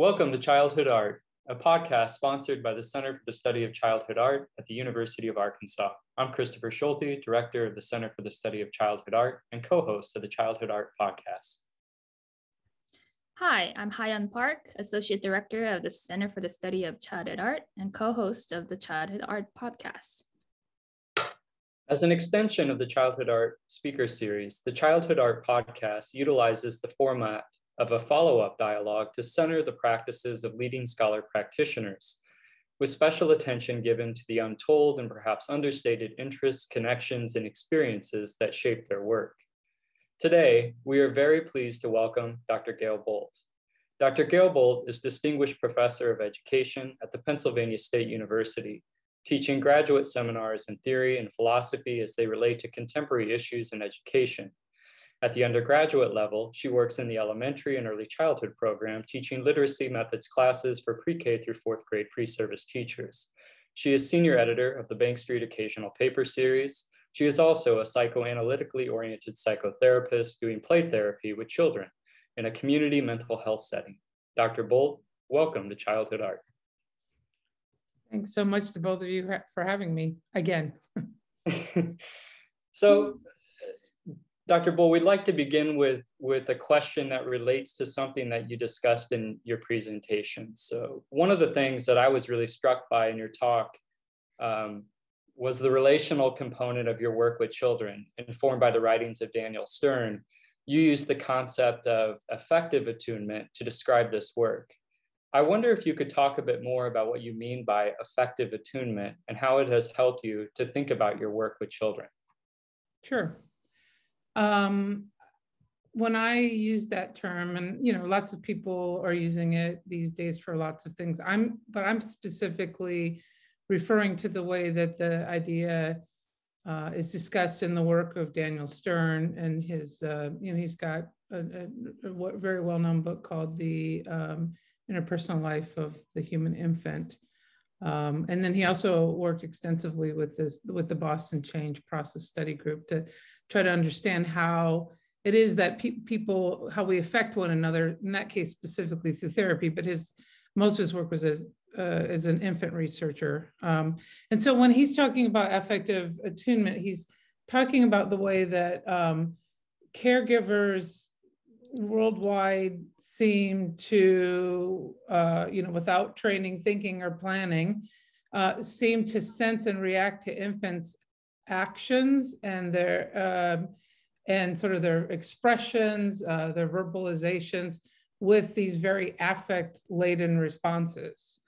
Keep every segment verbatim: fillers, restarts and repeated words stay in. Welcome to Childhood Art, a podcast sponsored by the Center for the Study of Childhood Art at the University of Arkansas. I'm Christopher Schulte, Director of the Center for the Study of Childhood Art and co-host of the Childhood Art Podcast. Hi, I'm Hayon Park, Associate Director of the Center for the Study of Childhood Art and co-host of the Childhood Art Podcast. As an extension of the Childhood Art Speaker Series, the Childhood Art Podcast utilizes the format of a follow-up dialogue to center the practices of leading scholar practitioners, with special attention given to the untold and perhaps understated interests, connections, and experiences that shape their work. Today, we are very pleased to welcome Doctor Gail Boldt. Doctor Gail Boldt is Distinguished Professor of Education at the Pennsylvania State University, teaching graduate seminars in theory and philosophy as they relate to contemporary issues in education. At the undergraduate level, she works in the elementary and early childhood program, teaching literacy methods classes for pre-K through fourth grade pre-service teachers. She is senior editor of the Bank Street Occasional Paper Series. She is also a psychoanalytically oriented psychotherapist doing play therapy with children in a community mental health setting. Doctor Boldt, welcome to Childhood Art. Thanks so much to both of you for having me again. So, Doctor Boldt, we'd like to begin with, with a question that relates to something that you discussed in your presentation. So one of the things that I was really struck by in your talk um, was the relational component of your work with children, informed by the writings of Daniel Stern. You used the concept of affective attunement to describe this work. I wonder if you could talk a bit more about what you mean by affective attunement and how it has helped you to think about your work with children. Sure. Um, when I use that term, and you know, lots of people are using it these days for lots of things, I'm, but I'm specifically referring to the way that the idea uh, is discussed in the work of Daniel Stern and his, uh, you know, he's got a, a, a very well-known book called The um, Interpersonal Life of the Human Infant. Um, and then he also worked extensively with this, with the Boston Change Process Study Group to try to understand how it is that pe people, how we affect one another, in that case specifically through therapy, but his, most of his work was as, uh, as an infant researcher. Um, and so when he's talking about affective attunement, he's talking about the way that um, caregivers worldwide seem to, uh, you know, without training, thinking, or planning, uh, seem to sense and react to infants' actions and their um, and sort of their expressions, uh, their verbalizations, with these very affect-laden responses.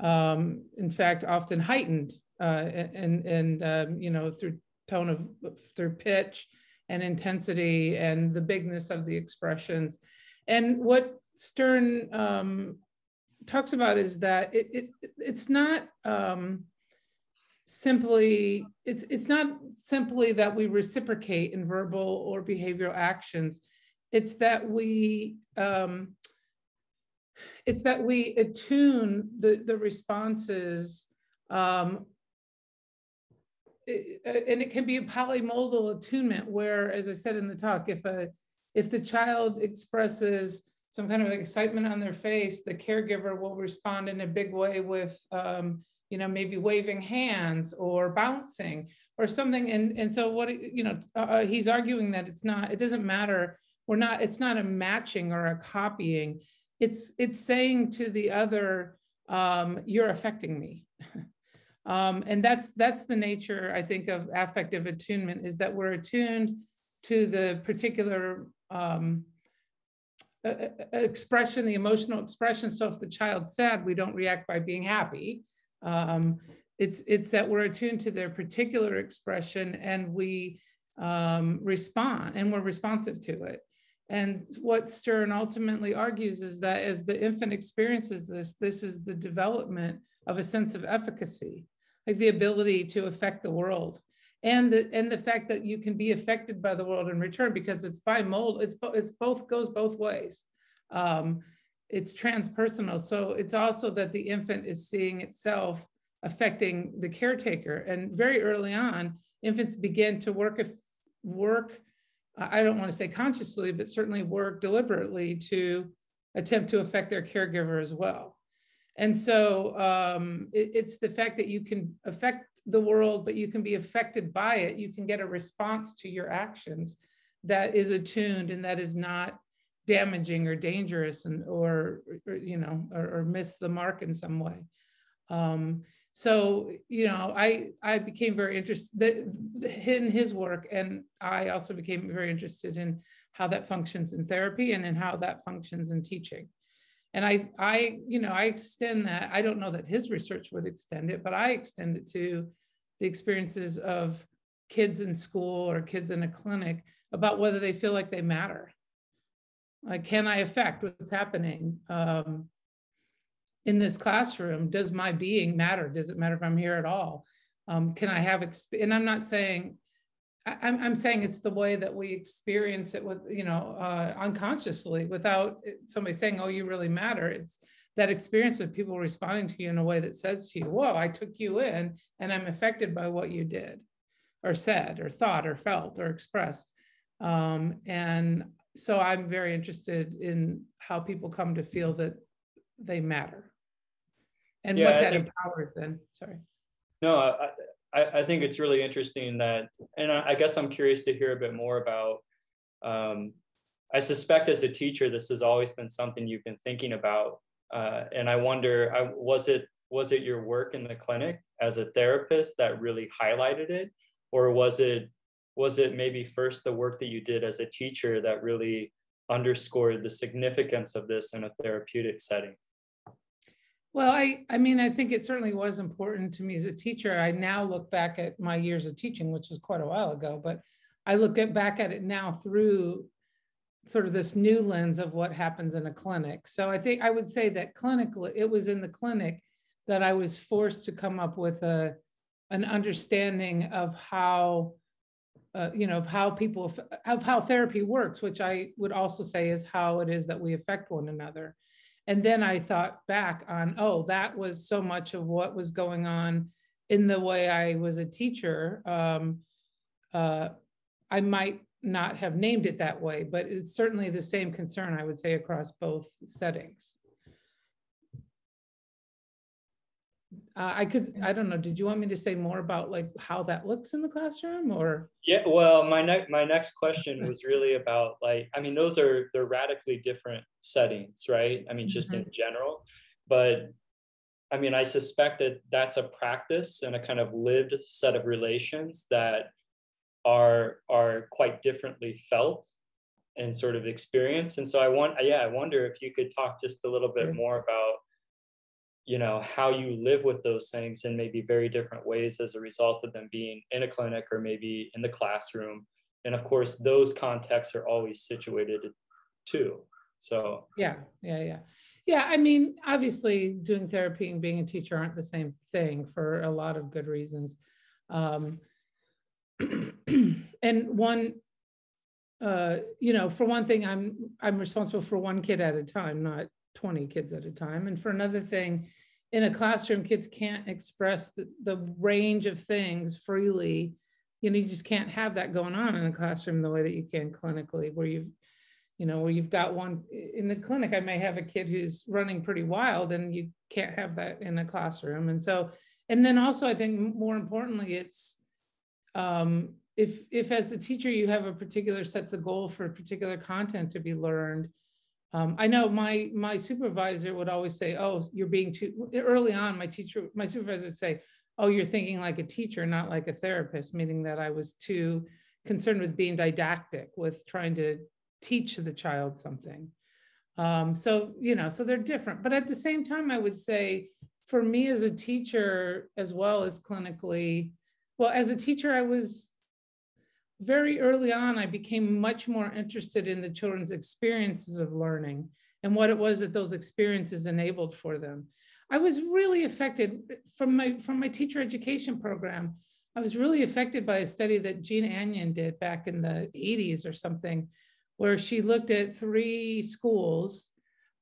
Um, in fact, often heightened, uh, and and um, you know, through tone of through pitch and intensity and the bigness of the expressions. And what Stern um, talks about is that it, it it's not um, simply, it's, it's not simply that we reciprocate in verbal or behavioral actions. It's that we, um, it's that we attune the, the responses um, It, and it can be a polymodal attunement where, as I said in the talk, if a if the child expresses some kind of excitement on their face, the caregiver will respond in a big way with, um, you know, maybe waving hands or bouncing or something. And, and so what, you know, uh, he's arguing that it's not, it doesn't matter. We're not, it's not a matching or a copying. It's, it's saying to the other, um, you're affecting me. Um, and that's that's the nature, I think, of affective attunement, is that we're attuned to the particular um, expression, the emotional expression. So if the child's sad, we don't react by being happy. Um, it's, it's that we're attuned to their particular expression and we um, respond, and we're responsive to it. And what Stern ultimately argues is that as the infant experiences this, this is the development of a sense of efficacy, like the ability to affect the world, and the and the fact that you can be affected by the world in return, because it's bimodal, it's it's both goes both ways, um, it's transpersonal. So it's also that the infant is seeing itself affecting the caretaker, and very early on, infants begin to work if work. I don't want to say consciously, but certainly work deliberately to attempt to affect their caregiver as well. And so um, it, it's the fact that you can affect the world, but you can be affected by it. You can get a response to your actions that is attuned and that is not damaging or dangerous and or, or you know, or, or miss the mark in some way. Um, so, you know, I, I became very interested in his work, and I also became very interested in how that functions in therapy and in how that functions in teaching. And I, I, you know, I extend that. I don't know that his research would extend it, but I extend it to the experiences of kids in school or kids in a clinic about whether they feel like they matter. Like, can I affect what's happening um, in this classroom? Does my being matter? Does it matter if I'm here at all? Um, can I have, and I'm not saying, I, I'm, I'm saying it's the way that we experience it with, you know, uh, unconsciously, without somebody saying, oh, you really matter. It's that experience of people responding to you in a way that says to you, whoa, I took you in and I'm affected by what you did or said or thought or felt or expressed. Um, and so I'm very interested in how people come to feel that they matter and yeah, what I that think, empowers them. Sorry. No, I, I, I think it's really interesting that, and I, I guess I'm curious to hear a bit more about, um, I suspect as a teacher, this has always been something you've been thinking about. Uh, and I wonder, I, was it, was it your work in the clinic as a therapist that really highlighted it? Or was it, was it maybe first the work that you did as a teacher that really underscored the significance of this in a therapeutic setting? Well, I, I mean, I think it certainly was important to me as a teacher. I now look back at my years of teaching, which was quite a while ago, but I look at, back at it now through sort of this new lens of what happens in a clinic. So I think I would say that clinically, it was in the clinic that I was forced to come up with a, an understanding of how Uh, you know, of how people, of how therapy works, which I would also say is how it is that we affect one another. And then I thought back on, oh, that was so much of what was going on in the way I was a teacher. Um, uh, I might not have named it that way, but it's certainly the same concern, I would say, across both settings. Uh, I could, I don't know. Did you want me to say more about like how that looks in the classroom or? Yeah, well, my next, my next question was really about like, I mean, those are, they're radically different settings, right? I mean, just mm-hmm. in general, but I mean, I suspect that that's a practice and a kind of lived set of relations that are, are quite differently felt and sort of experienced. And so I want, yeah, I wonder if you could talk just a little bit more about, you know, how you live with those things in maybe very different ways as a result of them being in a clinic or maybe in the classroom. And of course, those contexts are always situated too. So. Yeah, yeah, yeah. Yeah, I mean, obviously doing therapy and being a teacher aren't the same thing for a lot of good reasons. Um, and one, uh, you know, for one thing, I'm, I'm responsible for one kid at a time, not twenty kids at a time. And for another thing, in a classroom, kids can't express the, the range of things freely. You know, you just can't have that going on in a classroom the way that you can clinically, where you've, you know, where you've got one in the clinic. I may have a kid who's running pretty wild, and you can't have that in a classroom. And so, and then also, I think more importantly, it's um, if if as a teacher you have a particular sets of goal for a particular content to be learned. Um, I know my, my supervisor would always say, oh, you're being too, early on, my teacher, my supervisor would say, oh, you're thinking like a teacher, not like a therapist, meaning that I was too concerned with being didactic, with trying to teach the child something. Um, so, you know, so they're different. But at the same time, I would say, for me as a teacher, as well as clinically, well, as a teacher, I was very early on, I became much more interested in the children's experiences of learning and what it was that those experiences enabled for them. I was really affected from my, from my teacher education program. I was really affected by a study that Jean Anion did back in the eighties or something, where she looked at three schools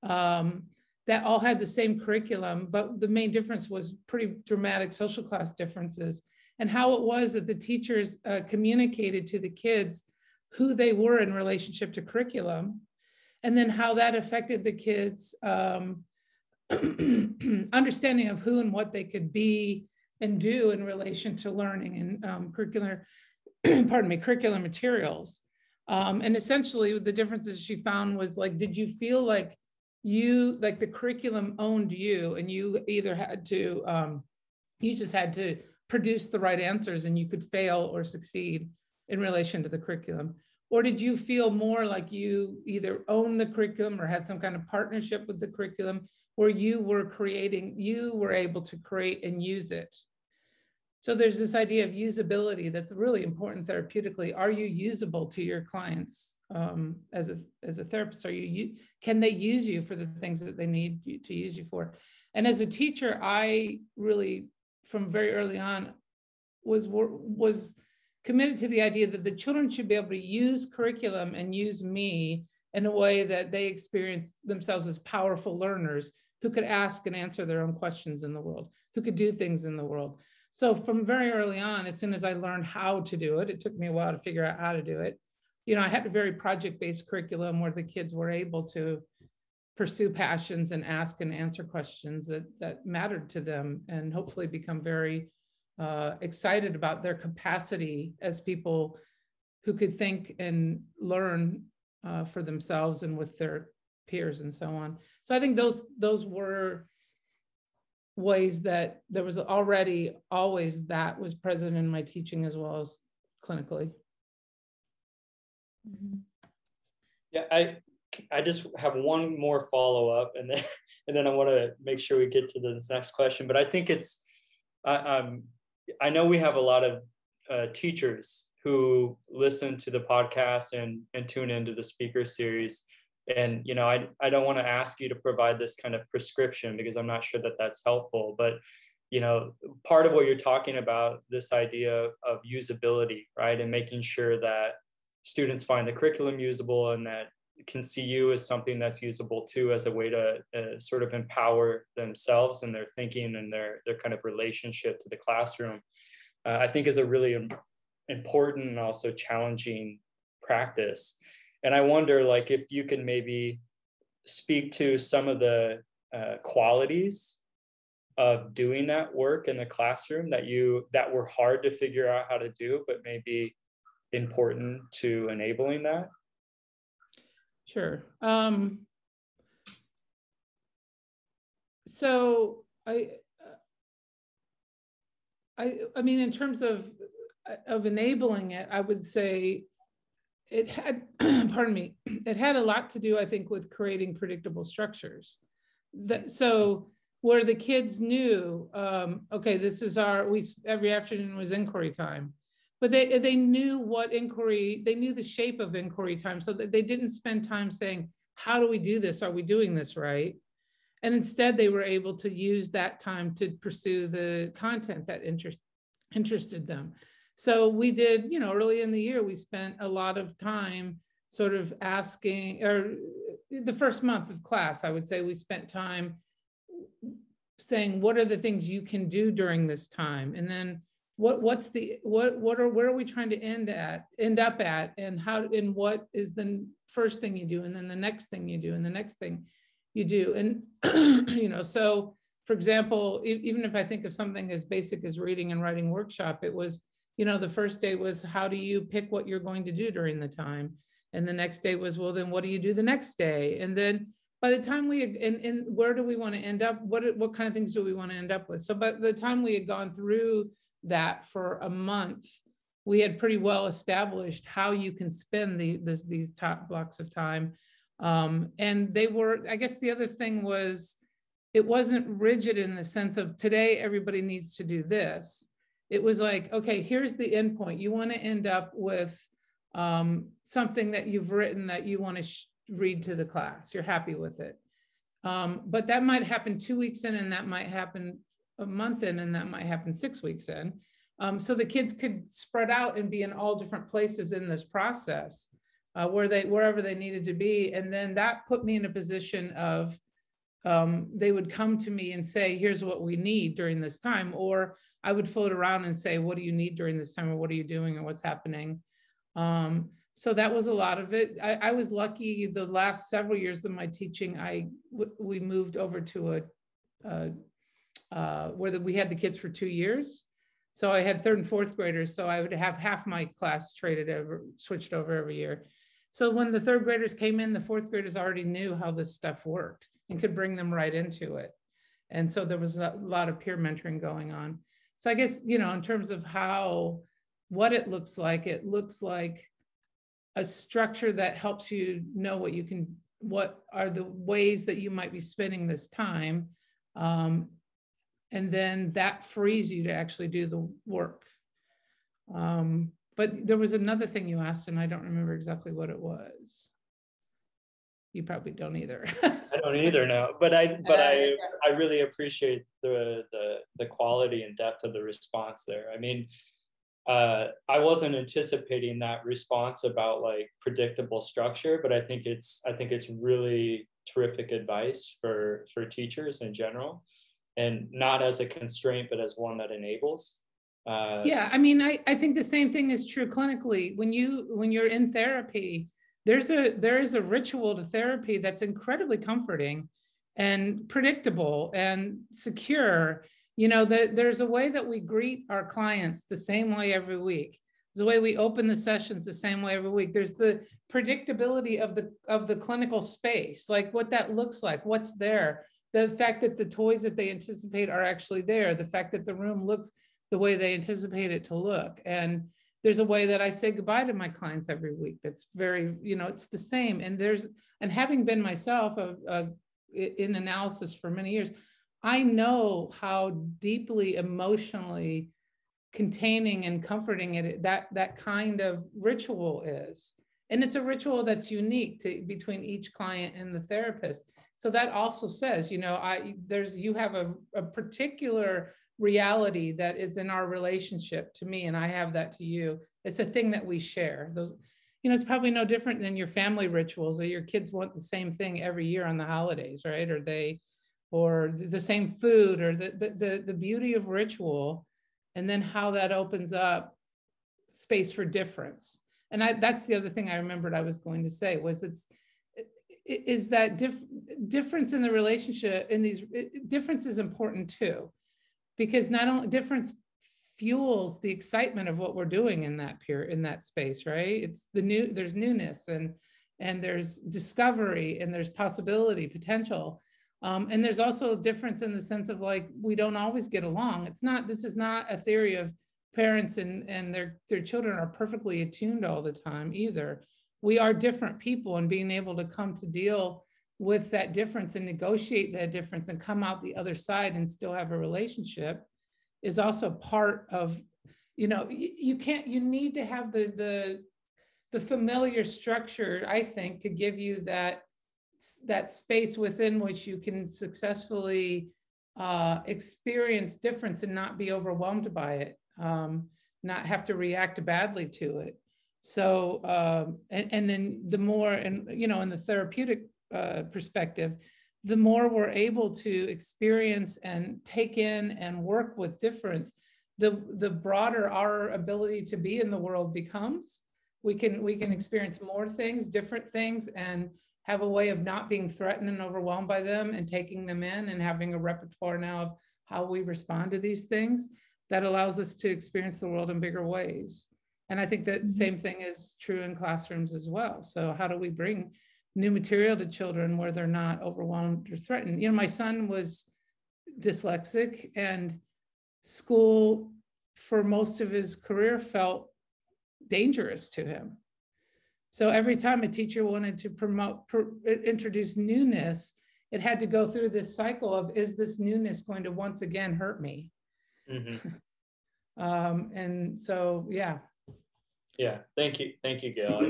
um, that all had the same curriculum, but the main difference was pretty dramatic social class differences, and how it was that the teachers uh, communicated to the kids who they were in relationship to curriculum, and then how that affected the kids' um, understanding of who and what they could be and do in relation to learning and um, curricular, pardon me, curricular materials. Um, and essentially the differences she found was like, did you feel like you, like the curriculum owned you and you either had to, um, you just had to produce the right answers and you could fail or succeed in relation to the curriculum? Or did you feel more like you either owned the curriculum or had some kind of partnership with the curriculum where you were creating, you were able to create and use it? So there's this idea of usability that's really important therapeutically. Are you usable to your clients um, as a, as a therapist? Are you, you, can they use you for the things that they need you to use you for? And as a teacher, I really, from very early on, was, was committed to the idea that the children should be able to use curriculum and use me in a way that they experience themselves as powerful learners who could ask and answer their own questions in the world, who could do things in the world. So from very early on, as soon as I learned how to do it, it took me a while to figure out how to do it. You know, I had a very project-based curriculum where the kids were able to pursue passions and ask and answer questions that, that mattered to them and hopefully become very uh, excited about their capacity as people who could think and learn uh, for themselves and with their peers and so on. So I think those, those were ways that there was already always that was present in my teaching as well as clinically. Yeah, I I just have one more follow-up and then and then I want to make sure we get to this next question. But I think it's I, um I know we have a lot of uh, teachers who listen to the podcast and and tune into the speaker series. And, you know, I, I don't want to ask you to provide this kind of prescription because I'm not sure that that's helpful. But, you know, part of what you're talking about, this idea of, of usability, right, and making sure that students find the curriculum usable and that can see you as something that's usable too, as a way to uh, sort of empower themselves and their thinking and their, their kind of relationship to the classroom, uh, I think is a really important and also challenging practice. And I wonder, like, if you can maybe speak to some of the uh, qualities of doing that work in the classroom that you that were hard to figure out how to do, but maybe important to enabling that. Sure. Um, so I, I, I mean, in terms of of enabling it, I would say. It had, pardon me, it had a lot to do, I think, with creating predictable structures. That, so where the kids knew, um, okay, this is our, we every afternoon was inquiry time, but they, they knew what inquiry, they knew the shape of inquiry time so that they didn't spend time saying, how do we do this? Are we doing this right? And instead they were able to use that time to pursue the content that interest, interested them. So we did, you know, early in the year, we spent a lot of time sort of asking, or the first month of class, I would say we spent time saying, what are the things you can do during this time? And then what, what's the, what, what are, where are we trying to end at, end up at? And how, and what is the first thing you do? And then the next thing you do, and the next thing you do. And, you know, so for example, even if I think of something as basic as reading and writing workshop, it was, you know, the first day was, how do you pick what you're going to do during the time? And the next day was, well, then what do you do the next day? And then by the time we, and, and where do we want to end up? What, what kind of things do we want to end up with? So by the time we had gone through that for a month, we had pretty well established how you can spend the, this, these top blocks of time. Um, and they were, I guess the other thing was, it wasn't rigid in the sense of today, everybody needs to do this. It was like, okay, here's the end point. You want to end up with um, something that you've written that you want to sh read to the class. You're happy with it. Um, but that might happen two weeks in, and that might happen a month in, and that might happen six weeks in. Um, so the kids could spread out and be in all different places in this process, uh, where they, wherever they needed to be. And then that put me in a position of, Um, they would come to me and say, here's what we need during this time, or I would float around and say, what do you need during this time, or what are you doing, or what's happening? Um, so that was a lot of it. I, I was lucky the last several years of my teaching, I w we moved over to a, a uh, where the, we had the kids for two years. So I had third and fourth graders. So I would have half my class traded over, switched over every year. So when the third graders came in, the fourth graders already knew how this stuff worked and could bring them right into it. And so there was a lot of peer mentoring going on. So I guess, you know, in terms of how, what it looks like, it looks like a structure that helps you know what you can, what are the ways that you might be spending this time. Um, and then that frees you to actually do the work. Um, But there was another thing you asked, and I don't remember exactly what it was. You probably don't either. I don't either now, but I but I I really appreciate the the the quality and depth of the response there. I mean, uh, I wasn't anticipating that response about like predictable structure, but I think it's I think it's really terrific advice for for teachers in general, and not as a constraint, but as one that enables. Uh, yeah, I mean, I, I think the same thing is true clinically. When you when you're in therapy, there's a there is a ritual to therapy that's incredibly comforting and predictable and secure. You know, that there's a way that we greet our clients the same way every week. There's a way we open the sessions the same way every week. There's the predictability of the of the clinical space, like what that looks like, what's there, the fact that the toys that they anticipate are actually there, the fact that the room looks the way they anticipate it to look. And there's a way that I say goodbye to my clients every week. That's very, you know, it's the same. And there's, and having been myself a, a, in analysis for many years, I know how deeply emotionally containing and comforting it, that, that kind of ritual is. And it's a ritual that's unique to between each client and the therapist. So that also says, you know, I, there's, you have a, a particular reality that is in our relationship to me, and I have that to you. It's a thing that we share. Those, you know, it's probably no different than your family rituals, or your kids want the same thing every year on the holidays, right? Or they, or the same food, or the the the, the beauty of ritual, and then how that opens up space for difference. And I, that's the other thing I remembered I was going to say was it's is that dif difference in the relationship in these it, difference is important too. Because not only difference fuels the excitement of what we're doing in that peer in that space, right? It's the new, there's newness and and there's discovery and there's possibility, potential, um, and there's also a difference in the sense of like we don't always get along. It's not this is not a theory of parents and and their their children are perfectly attuned all the time either. We are different people, and being able to come to deal with that difference and negotiate that difference and come out the other side and still have a relationship is also part of, you know, you, you can't, you need to have the, the, the familiar structure, I think, to give you that, that space within which you can successfully uh, experience difference and not be overwhelmed by it, um, not have to react badly to it. So, um, and, and then the more, and, you know, in the therapeutic Uh, perspective, the more we're able to experience and take in and work with difference, the the broader our ability to be in the world becomes. We can we can experience more things, different things, and have a way of not being threatened and overwhelmed by them and taking them in and having a repertoire now of how we respond to these things that allows us to experience the world in bigger ways. And I think that same thing is true in classrooms as well. So how do we bring new material to children where they're not overwhelmed or threatened? You know, my son was dyslexic, and school for most of his career felt dangerous to him. So every time a teacher wanted to promote, pr introduce newness, it had to go through this cycle of, is this newness going to once again hurt me? Mm-hmm. um, and so, yeah. Yeah, thank you. Thank you, Gail.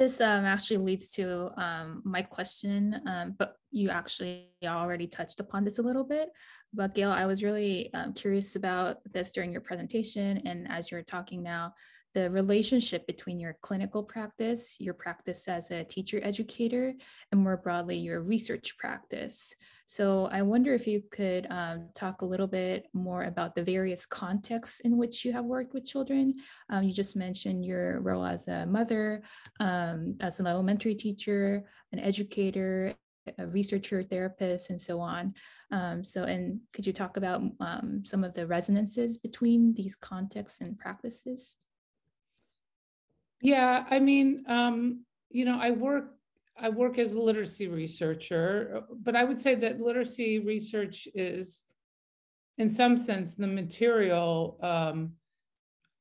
This um, actually leads to um, my question, um, but you actually already touched upon this a little bit, but Gail, I was really um, curious about this during your presentation. And as you're talking now, the relationship between your clinical practice, your practice as a teacher educator, and more broadly, your research practice. So I wonder if you could um, talk a little bit more about the various contexts in which you have worked with children. Um, you just mentioned your role as a mother, um, as an elementary teacher, an educator, a researcher, therapist, and so on. Um, so, and could you talk about um, some of the resonances between these contexts and practices? Yeah, I mean, um, you know, I work, I work as a literacy researcher, but I would say that literacy research is, in some sense, the material um,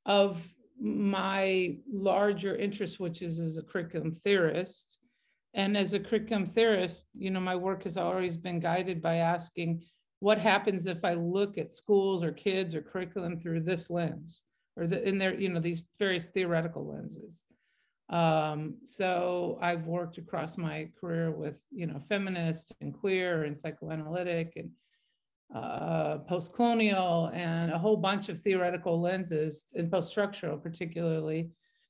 of my larger interest, which is as a curriculum theorist. And as a curriculum theorist, you know, my work has always been guided by asking, what happens if I look at schools or kids or curriculum through this lens, or the, in their, you know, these various theoretical lenses. Um, so I've worked across my career with, you know, feminist and queer and psychoanalytic and uh, post-colonial and a whole bunch of theoretical lenses, and post-structural particularly,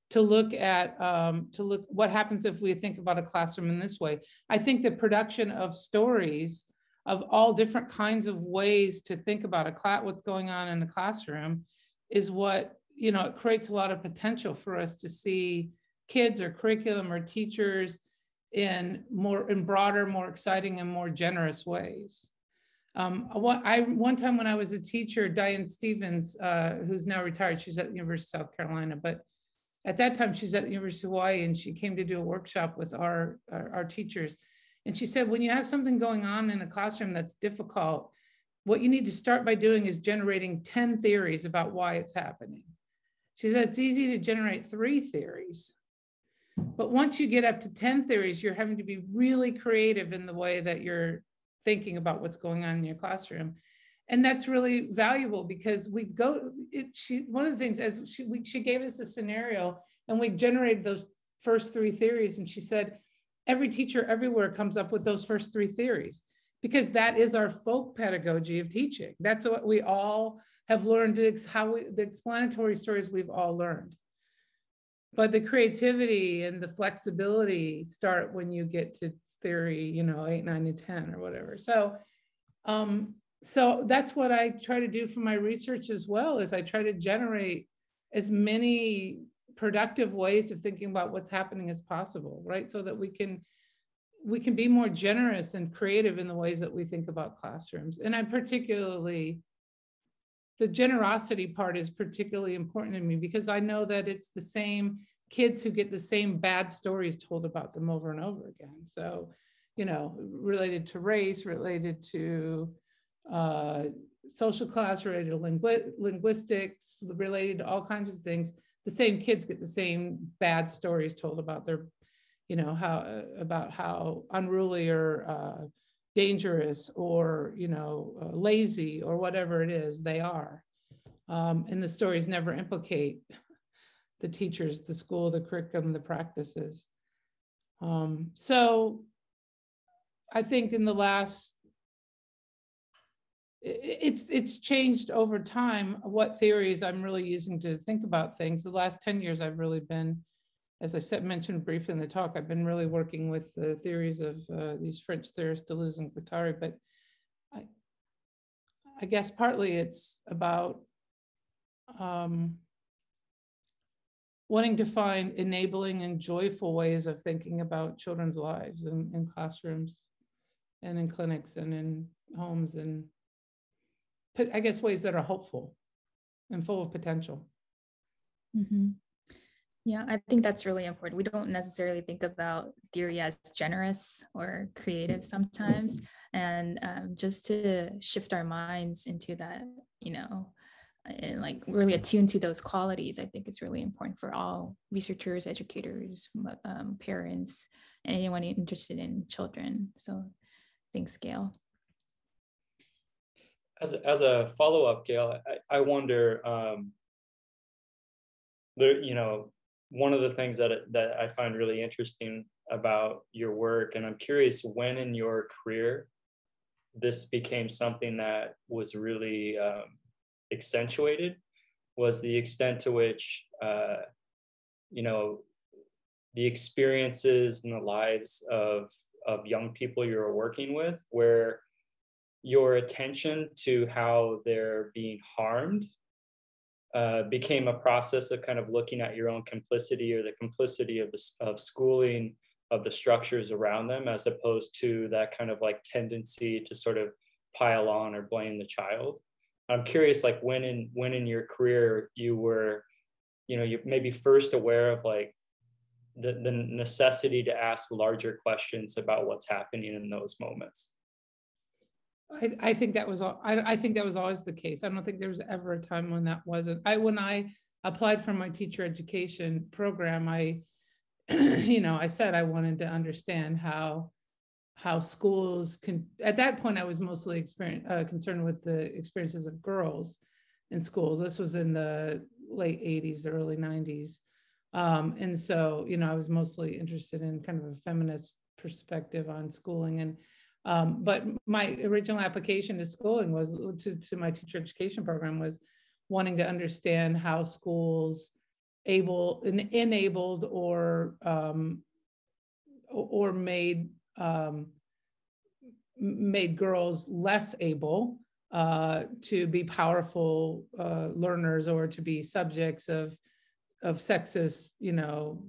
to look at, um, to look what happens if we think about a classroom in this way. I think the production of stories of all different kinds of ways to think about a class, what's going on in the classroom, is what, you know, it creates a lot of potential for us to see kids or curriculum or teachers in more, in broader, more exciting and more generous ways. Um, what I, one time when I was a teacher, Diane Stevens, uh, who's now retired, she's at the University of South Carolina, but at that time, she's at the University of Hawaii, and she came to do a workshop with our, our, our teachers. And she said, when you have something going on in a classroom that's difficult, what you need to start by doing is generating ten theories about why it's happening. She said, it's easy to generate three theories. But once you get up to ten theories, you're having to be really creative in the way that you're thinking about what's going on in your classroom. And that's really valuable because we go, it, she, one of the things as she, we, she gave us a scenario and we generated those first three theories. And she said, every teacher everywhere comes up with those first three theories because that is our folk pedagogy of teaching. That's what we all have learned, it's how we, the explanatory stories we've all learned. But the creativity and the flexibility start when you get to theory, you know, eight, nine, and ten or whatever. So, um, So that's what I try to do for my research as well, is I try to generate as many productive ways of thinking about what's happening as possible, right? So that we can, we can be more generous and creative in the ways that we think about classrooms. And I'm particularly, the generosity part is particularly important to me because I know that it's the same kids who get the same bad stories told about them over and over again. So, you know, related to race, related to uh social class, related to lingu linguistics, related to all kinds of things, the same kids get the same bad stories told about their, you know, how about how unruly or uh, dangerous or, you know, uh, lazy or whatever it is they are, um, and the stories never implicate the teachers, the school, the curriculum, the practices. Um, so I think in the last, It's it's changed over time what theories I'm really using to think about things. The last ten years, I've really been, as I said, mentioned briefly in the talk, I've been really working with the theories of uh, these French theorists, Deleuze and Guattari. But I, I guess partly it's about um, wanting to find enabling and joyful ways of thinking about children's lives in, in classrooms and in clinics and in homes, and I guess ways that are hopeful and full of potential. Mm-hmm. Yeah, I think that's really important. We don't necessarily think about theory as generous or creative sometimes. And um, just to shift our minds into that, you know, and like really attuned to those qualities, I think it's really important for all researchers, educators, um, parents, and anyone interested in children. So thanks, Gail. As a, as a follow-up, Gail, I, I wonder, um, there, you know, one of the things that, that I find really interesting about your work. And I'm curious when in your career this became something that was really um, accentuated, was the extent to which, uh, you know, the experiences and the lives of, of young people you're working with, where your attention to how they're being harmed uh, became a process of kind of looking at your own complicity or the complicity of, the, of schooling, of the structures around them, as opposed to that kind of like tendency to sort of pile on or blame the child. I'm curious, like when in, when in your career you were, you know, you're maybe first aware of like the, the necessity to ask larger questions about what's happening in those moments. I, I think that was all, I, I think that was always the case. I don't think there was ever a time when that wasn't. I when I applied for my teacher education program, I, you know, I said I wanted to understand how how schools can. At that point, I was mostly experience, uh, concerned with the experiences of girls in schools. This was in the late eighties, early nineties, um, and so you know, I was mostly interested in kind of a feminist perspective on schooling. And Um, but my original application to schooling was to, to my teacher education program was wanting to understand how schools able and enabled or um, or made um, made girls less able uh, to be powerful uh, learners or to be subjects of of sexist, you know,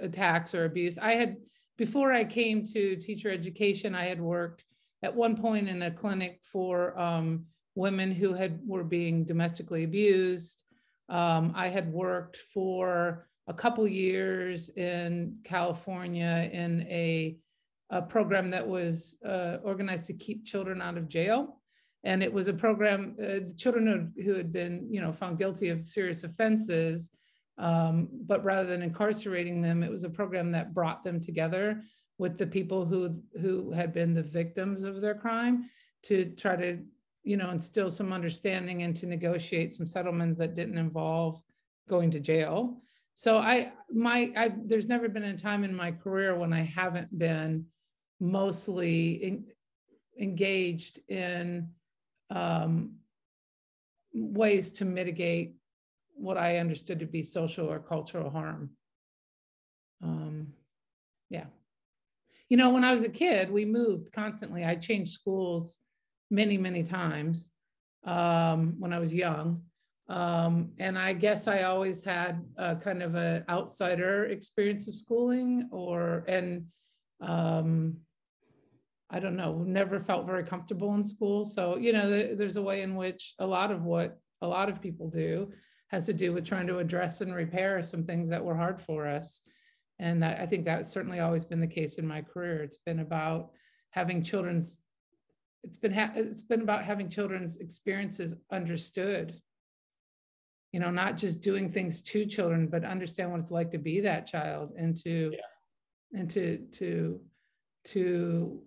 attacks or abuse. I had. Before I came to teacher education, I had worked at one point in a clinic for um, women who had were being domestically abused. Um, I had worked for a couple years in California in a, a program that was uh, organized to keep children out of jail. And it was a program, uh, the children who, who had been, you know, found guilty of serious offenses. Um, but rather than incarcerating them, it was a program that brought them together with the people who who had been the victims of their crime to try to, you know, instill some understanding and to negotiate some settlements that didn't involve going to jail. So I my I've, there's never been a time in my career when I haven't been mostly in, engaged in um, ways to mitigate what I understood to be social or cultural harm. Um, yeah. You know, when I was a kid, we moved constantly. I changed schools many, many times um, when I was young. Um, and I guess I always had a kind of an outsider experience of schooling or, and um, I don't know, never felt very comfortable in school. So, you know, th- there's a way in which a lot of what a lot of people do has to do with trying to address and repair some things that were hard for us. And that, I think that's certainly always been the case in my career. It's been about having children's, it's been, ha it's been about having children's experiences understood. You know, not just doing things to children, but understand what it's like to be that child and to, yeah. and to, to, to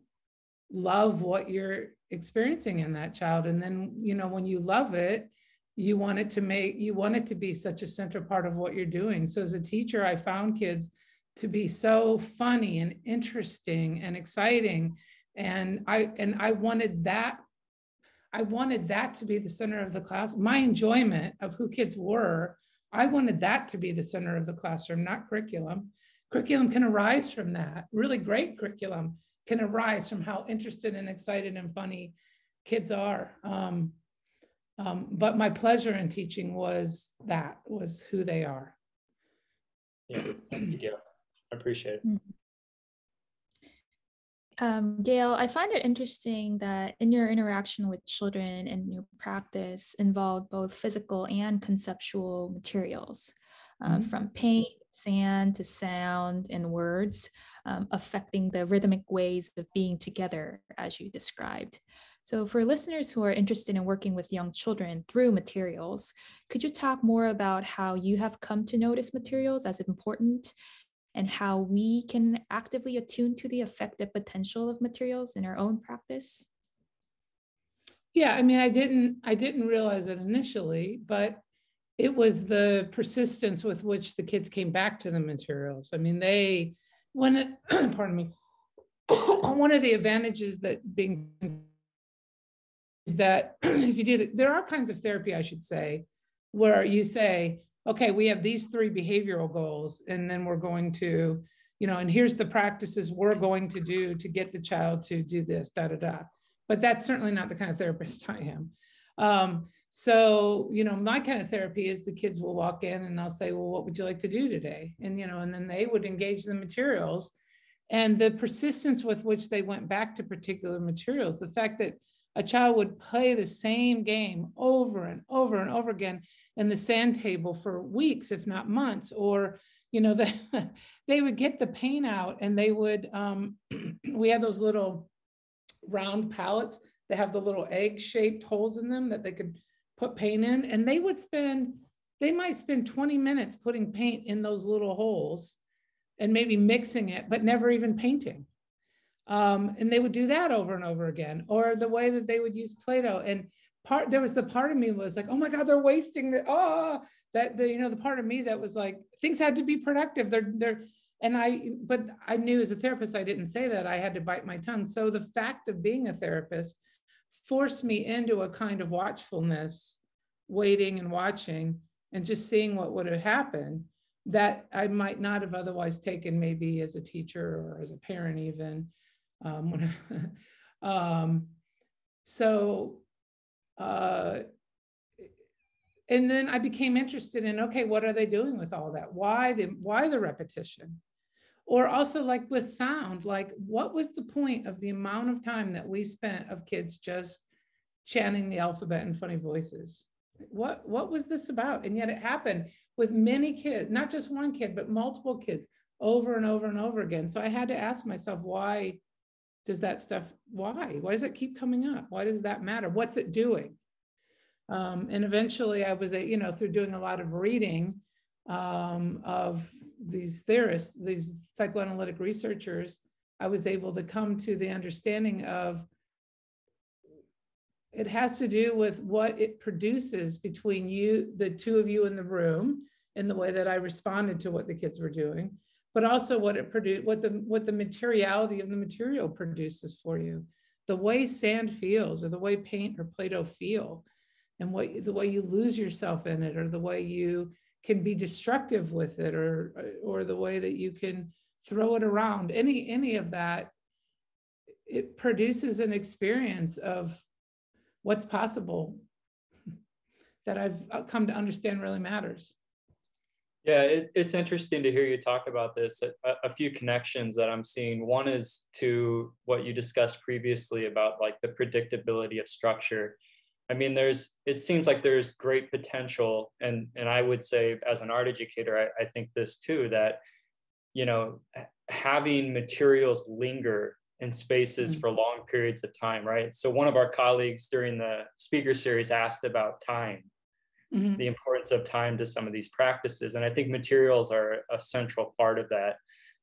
love what you're experiencing in that child. And then, you know, when you love it, you want it to make, you want it to be such a central part of what you're doing. So as a teacher, I found kids to be so funny and interesting and exciting. And I, and I wanted that, I wanted that to be the center of the class. My enjoyment of who kids were, I wanted that to be the center of the classroom, not curriculum. Curriculum can arise from that. Really great curriculum can arise from how interested and excited and funny kids are. Um, Um, but my pleasure in teaching was that, was who they are. Yeah, thank you, Gail. I appreciate it. Um, Gail, I find it interesting that in your interaction with children and your practice involved both physical and conceptual materials, uh, mm-hmm. from paint, sand to sound and words, um, affecting the rhythmic ways of being together as you described. So for listeners who are interested in working with young children through materials, could you talk more about how you have come to notice materials as important and how we can actively attune to the effective potential of materials in our own practice? Yeah, I mean, I didn't, I didn't realize it initially, but it was the persistence with which the kids came back to the materials. I mean, they One of, pardon me, one of the advantages that being is that if you do that, there are kinds of therapy, I should say, where you say, okay, we have these three behavioral goals, and then we're going to, you know, and here's the practices we're going to do to get the child to do this, da, da, da. But that's certainly not the kind of therapist I am. Um, so, you know, my kind of therapy is the kids will walk in and I'll say, well, what would you like to do today? And, you know, and then they would engage the materials, and the persistence with which they went back to particular materials, the fact that a child would play the same game over and over and over again in the sand table for weeks, if not months, or, you know, the, they would get the pain out, and they would, um, we had those little round pallets that have the little egg-shaped holes in them that they could put paint in, and they would spend, they might spend twenty minutes putting paint in those little holes and maybe mixing it, but never even painting. Um, and they would do that over and over again, or the way that they would use Play-Doh. And part, there was the part of me was like, oh my God, they're wasting the, oh, that the, you know, the part of me that was like, things had to be productive. They're, they're, and I, but I knew as a therapist, I didn't say that, I had to bite my tongue. So the fact of being a therapist forced me into a kind of watchfulness, waiting and watching, and just seeing what would have happened that I might not have otherwise taken, maybe as a teacher or as a parent even. Um, when I, um, so, uh, and then I became interested in, okay, what are they doing with all that? Why the, why the repetition? Or also like with sound, like what was the point of the amount of time that we spent of kids just chanting the alphabet in funny voices? What, what was this about? And yet it happened with many kids, not just one kid, but multiple kids over and over and over again. So I had to ask myself, why does that stuff, why? Why does it keep coming up? Why does that matter? What's it doing? Um, and eventually I was, a, you know, through doing a lot of reading um, of these theorists, these psychoanalytic researchers, I was able to come to the understanding of it has to do with what it produces between you, the two of you in the room, in the way that I responded to what the kids were doing, but also what it produced, what the, what the materiality of the material produces for you, the way sand feels, or the way paint or Play-Doh feel, and what the way you lose yourself in it, or the way you can be destructive with it, or or the way that you can throw it around, any any of that, it produces an experience of what's possible that I've come to understand really matters. Yeah, it, it's interesting to hear you talk about this. A, a few connections that I'm seeing. One is to what you discussed previously about like the predictability of structure. I mean, there's, it seems like there's great potential. And, and I would say as an art educator, I, I think this too, that, you know, having materials linger in spaces mm-hmm. for long periods of time, right? So one of our colleagues during the speaker series asked about time, mm-hmm. the importance of time to some of these practices. And I think materials are a central part of that.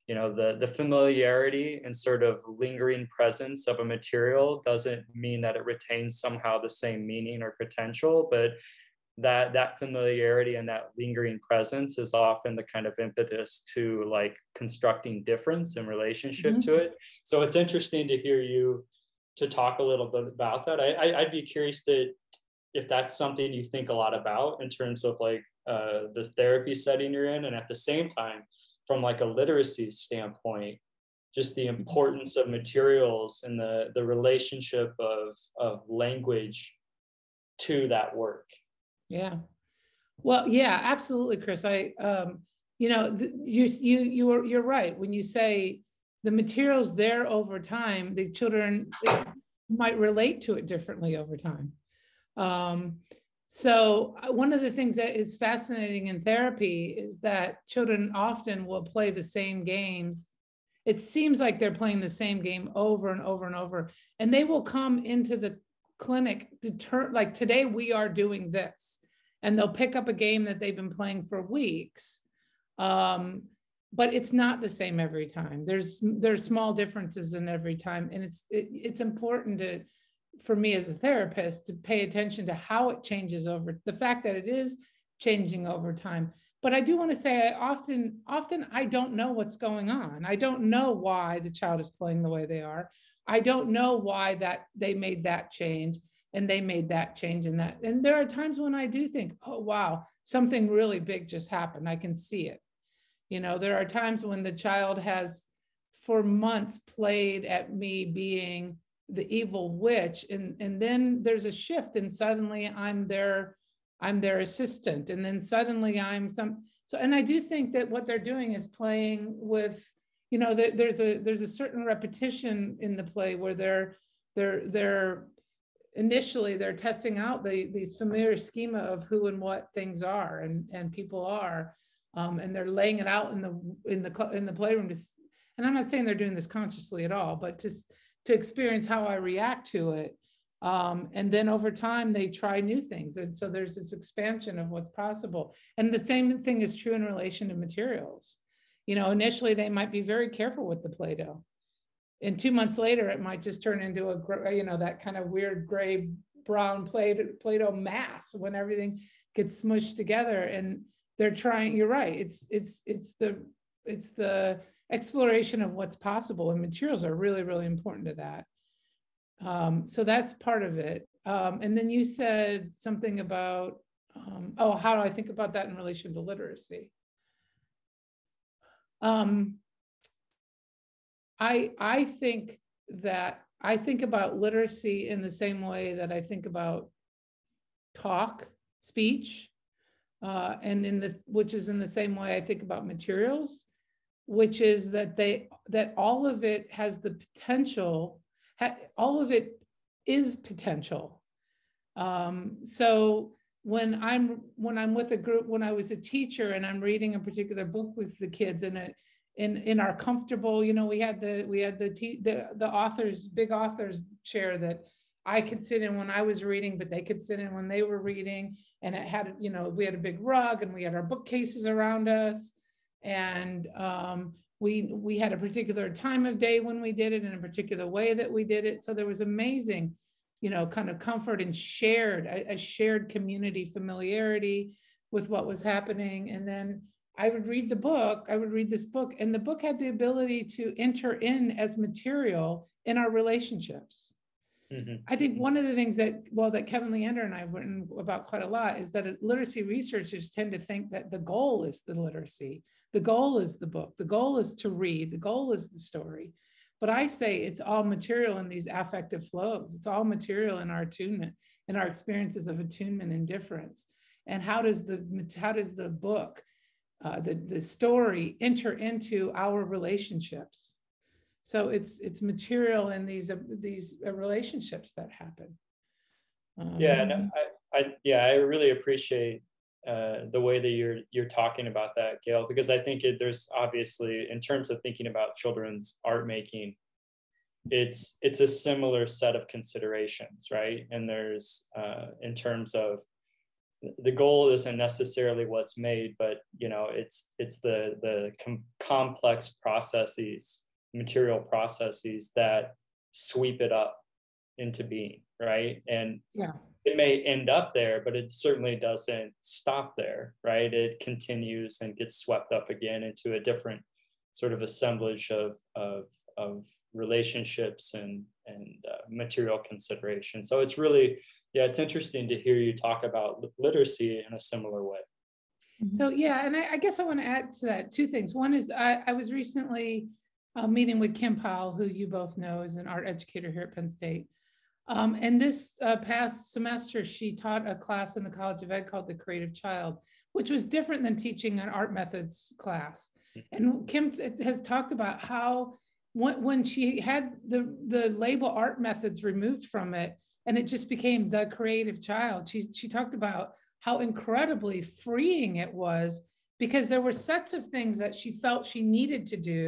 You know, the, the familiarity and sort of lingering presence of a material doesn't mean that it retains somehow the same meaning or potential, but that, that familiarity and that lingering presence is often the kind of impetus to like constructing difference in relationship mm-hmm. to it. So it's interesting to hear you to talk a little bit about that. I, I, I'd be curious to, if that's something you think a lot about in terms of like uh, the therapy setting you're in, and at the same time, from like a literacy standpoint, just the importance of materials and the, the relationship of, of language to that work. Yeah. Well, yeah, absolutely, Chris. I, um, you know, the, you, you, you are, you're right. When you say the materials there over time, the children might relate to it differently over time. Um, So one of the things that is fascinating in therapy is that children often will play the same games. It seems like they're playing the same game over and over and over, and they will come into the clinic deter- like today we are doing this, and they'll pick up a game that they've been playing for weeks, um, but it's not the same every time. There's there's small differences in every time, and it's it, it's important to. For me as a therapist to pay attention to how it changes over, the fact that it is changing over time, But I do want to say, I often, often I don't know what's going on. I don't know why the child is playing the way they are. I don't know why that they made that change and they made that change and that. And there are times when I do think, oh, wow, something really big just happened. I can see it. You know, there are times when the child has for months played at me being the evil witch. And, and then there's a shift and suddenly I'm their, I'm their assistant. And then suddenly I'm some, so, and I do think that what they're doing is playing with, you know, the, there's a, there's a certain repetition in the play where they're, they're, they're initially they're testing out the, these familiar schema of who and what things are and, and people are. Um, and they're laying it out in the in the in the playroom. To, and I'm not saying they're doing this consciously at all, but to to experience how I react to it. Um, and then over time, they try new things, and so there's this expansion of what's possible. And the same thing is true in relation to materials. You know, initially they might be very careful with the Play-Doh, and two months later it might just turn into a you know that kind of weird gray brown Play-Doh mass when everything gets smushed together. And they're trying, you're right, it's it's it's the it's the exploration of what's possible, and materials are really, really important to that. Um, so that's part of it. Um, and then you said something about, um, oh, how do I think about that in relation to literacy? Um, I, I think that, I think about literacy in the same way that I think about talk, speech, Uh, and in the which is in the same way I think about materials, which is that they that all of it has the potential, ha, all of it is potential. Um, so when I'm when I'm with a group, when I was a teacher and I'm reading a particular book with the kids, and it in in our comfortable, you know, we had the we had the te the the authors big authors chair that I could sit in when I was reading, but they could sit in when they were reading. And it had, you know, we had a big rug and we had our bookcases around us. And um, we, we had a particular time of day when we did it in a particular way that we did it. So there was amazing, you know, kind of comfort and shared, a, a shared community familiarity with what was happening. And then I would read the book, I would read this book, and the book had the ability to enter in as material in our relationships. Mm-hmm. I think one of the things that, well, that Kevin Leander and I have written about quite a lot is that literacy researchers tend to think that the goal is the literacy, the goal is the book, the goal is to read, the goal is the story. But I say it's all material in these affective flows. It's all material in our attunement, in our experiences of attunement and difference. And how does the, how does the book, uh, the, the story enter into our relationships? So it's it's material in these uh, these uh, relationships that happen. Um, yeah, and I, I yeah I really appreciate uh, the way that you're you're talking about that, Gail, because I think it, there's obviously, in terms of thinking about children's art making, it's it's a similar set of considerations, right? And there's uh, in terms of the goal isn't necessarily what's made, but you know it's it's the the com complex processes. material processes that sweep it up into being, right? And yeah. It may end up there, but it certainly doesn't stop there, right? It continues and gets swept up again into a different sort of assemblage of of, of relationships and and uh, material consideration. So it's really, yeah, it's interesting to hear you talk about literacy in a similar way. So yeah, and I, I guess I want to add to that two things. One is I, I was recently Uh, meeting with Kim Powell, who you both know is an art educator here at Penn State. Um, and this uh, past semester, she taught a class in the College of Ed called The Creative Child, which was different than teaching an art methods class. And Kim has talked about how when, when she had the, the label art methods removed from it, and it just became The Creative Child, she, she talked about how incredibly freeing it was, because there were sets of things that she felt she needed to do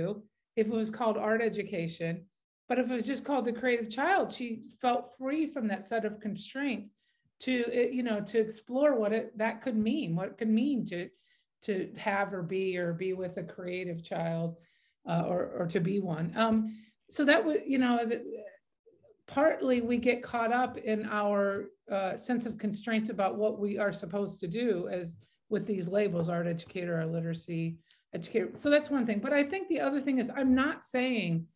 if it was called art education. But if it was just called The Creative Child, she felt free from that set of constraints to, you know, to explore what it, that could mean, what it could mean to, to have or be or be with a creative child uh, or, or to be one. Um, so that was, you know, the, partly we get caught up in our uh, sense of constraints about what we are supposed to do as with these labels, art educator, art literacy educator. So that's one thing. But I think the other thing is, I'm not saying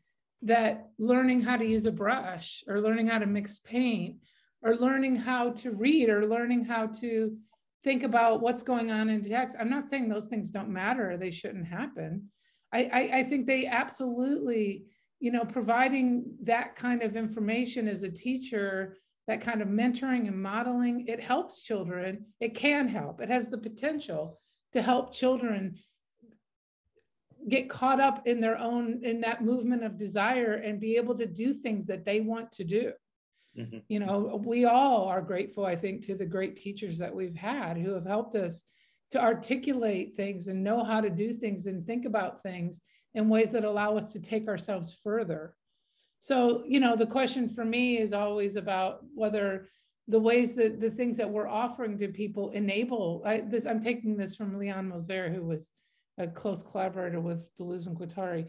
that learning how to use a brush or learning how to mix paint or learning how to read or learning how to think about what's going on in text. I'm not saying those things don't matter or they shouldn't happen. I, I, I think they absolutely, you know, providing that kind of information as a teacher, that kind of mentoring and modeling, it helps children. It can help. It has the potential to help children get caught up in their own, in that movement of desire and be able to do things that they want to do. Mm-hmm. You know, we all are grateful, I think, to the great teachers that we've had who have helped us to articulate things and know how to do things and think about things in ways that allow us to take ourselves further. So, you know, the question for me is always about whether the ways that the things that we're offering to people enable, I, this, I'm taking this from Leon Moser, who was a close collaborator with Deleuze and Guattari.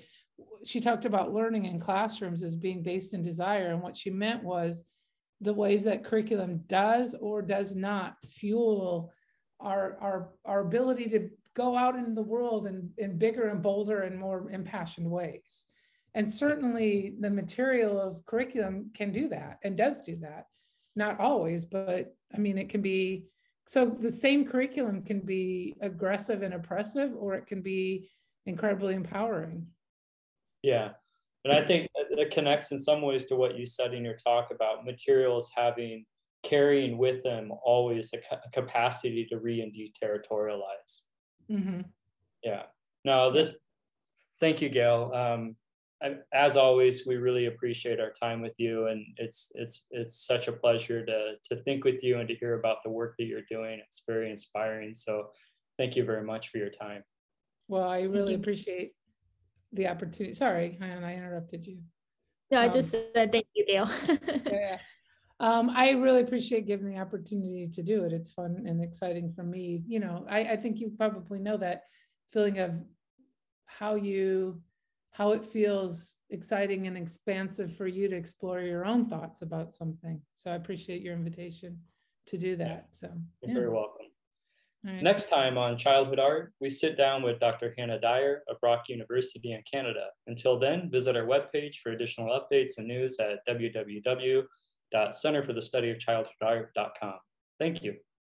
She talked about learning in classrooms as being based in desire. And what she meant was the ways that curriculum does or does not fuel our, our, our ability to go out into the world in, in bigger and bolder and more impassioned ways. And certainly the material of curriculum can do that and does do that. Not always, but I mean, it can be, so the same curriculum can be aggressive and oppressive, or it can be incredibly empowering. Yeah, and I think that connects in some ways to what you said in your talk about materials having, carrying with them always a, ca a capacity to re and deterritorialize. Mm-hmm. Yeah, no, this, thank you, Gail. Um, As always, we really appreciate our time with you, and it's it's it's such a pleasure to to think with you and to hear about the work that you're doing. It's very inspiring. So, thank you very much for your time. Well, I really appreciate the opportunity. Sorry, Hayon, I interrupted you. No, I just um, said thank you, Gail. Yeah, um, I really appreciate giving the opportunity to do it. It's fun and exciting for me. You know, I I think you probably know that feeling of how you. how it feels exciting and expansive for you to explore your own thoughts about something. So I appreciate your invitation to do that. So you're yeah. very welcome. Right. Next time on Childhood Art, we sit down with Doctor Hannah Dyer of Brock University in Canada. Until then, visit our webpage for additional updates and news at w w w dot center for the study of childhood art dot com. Thank you.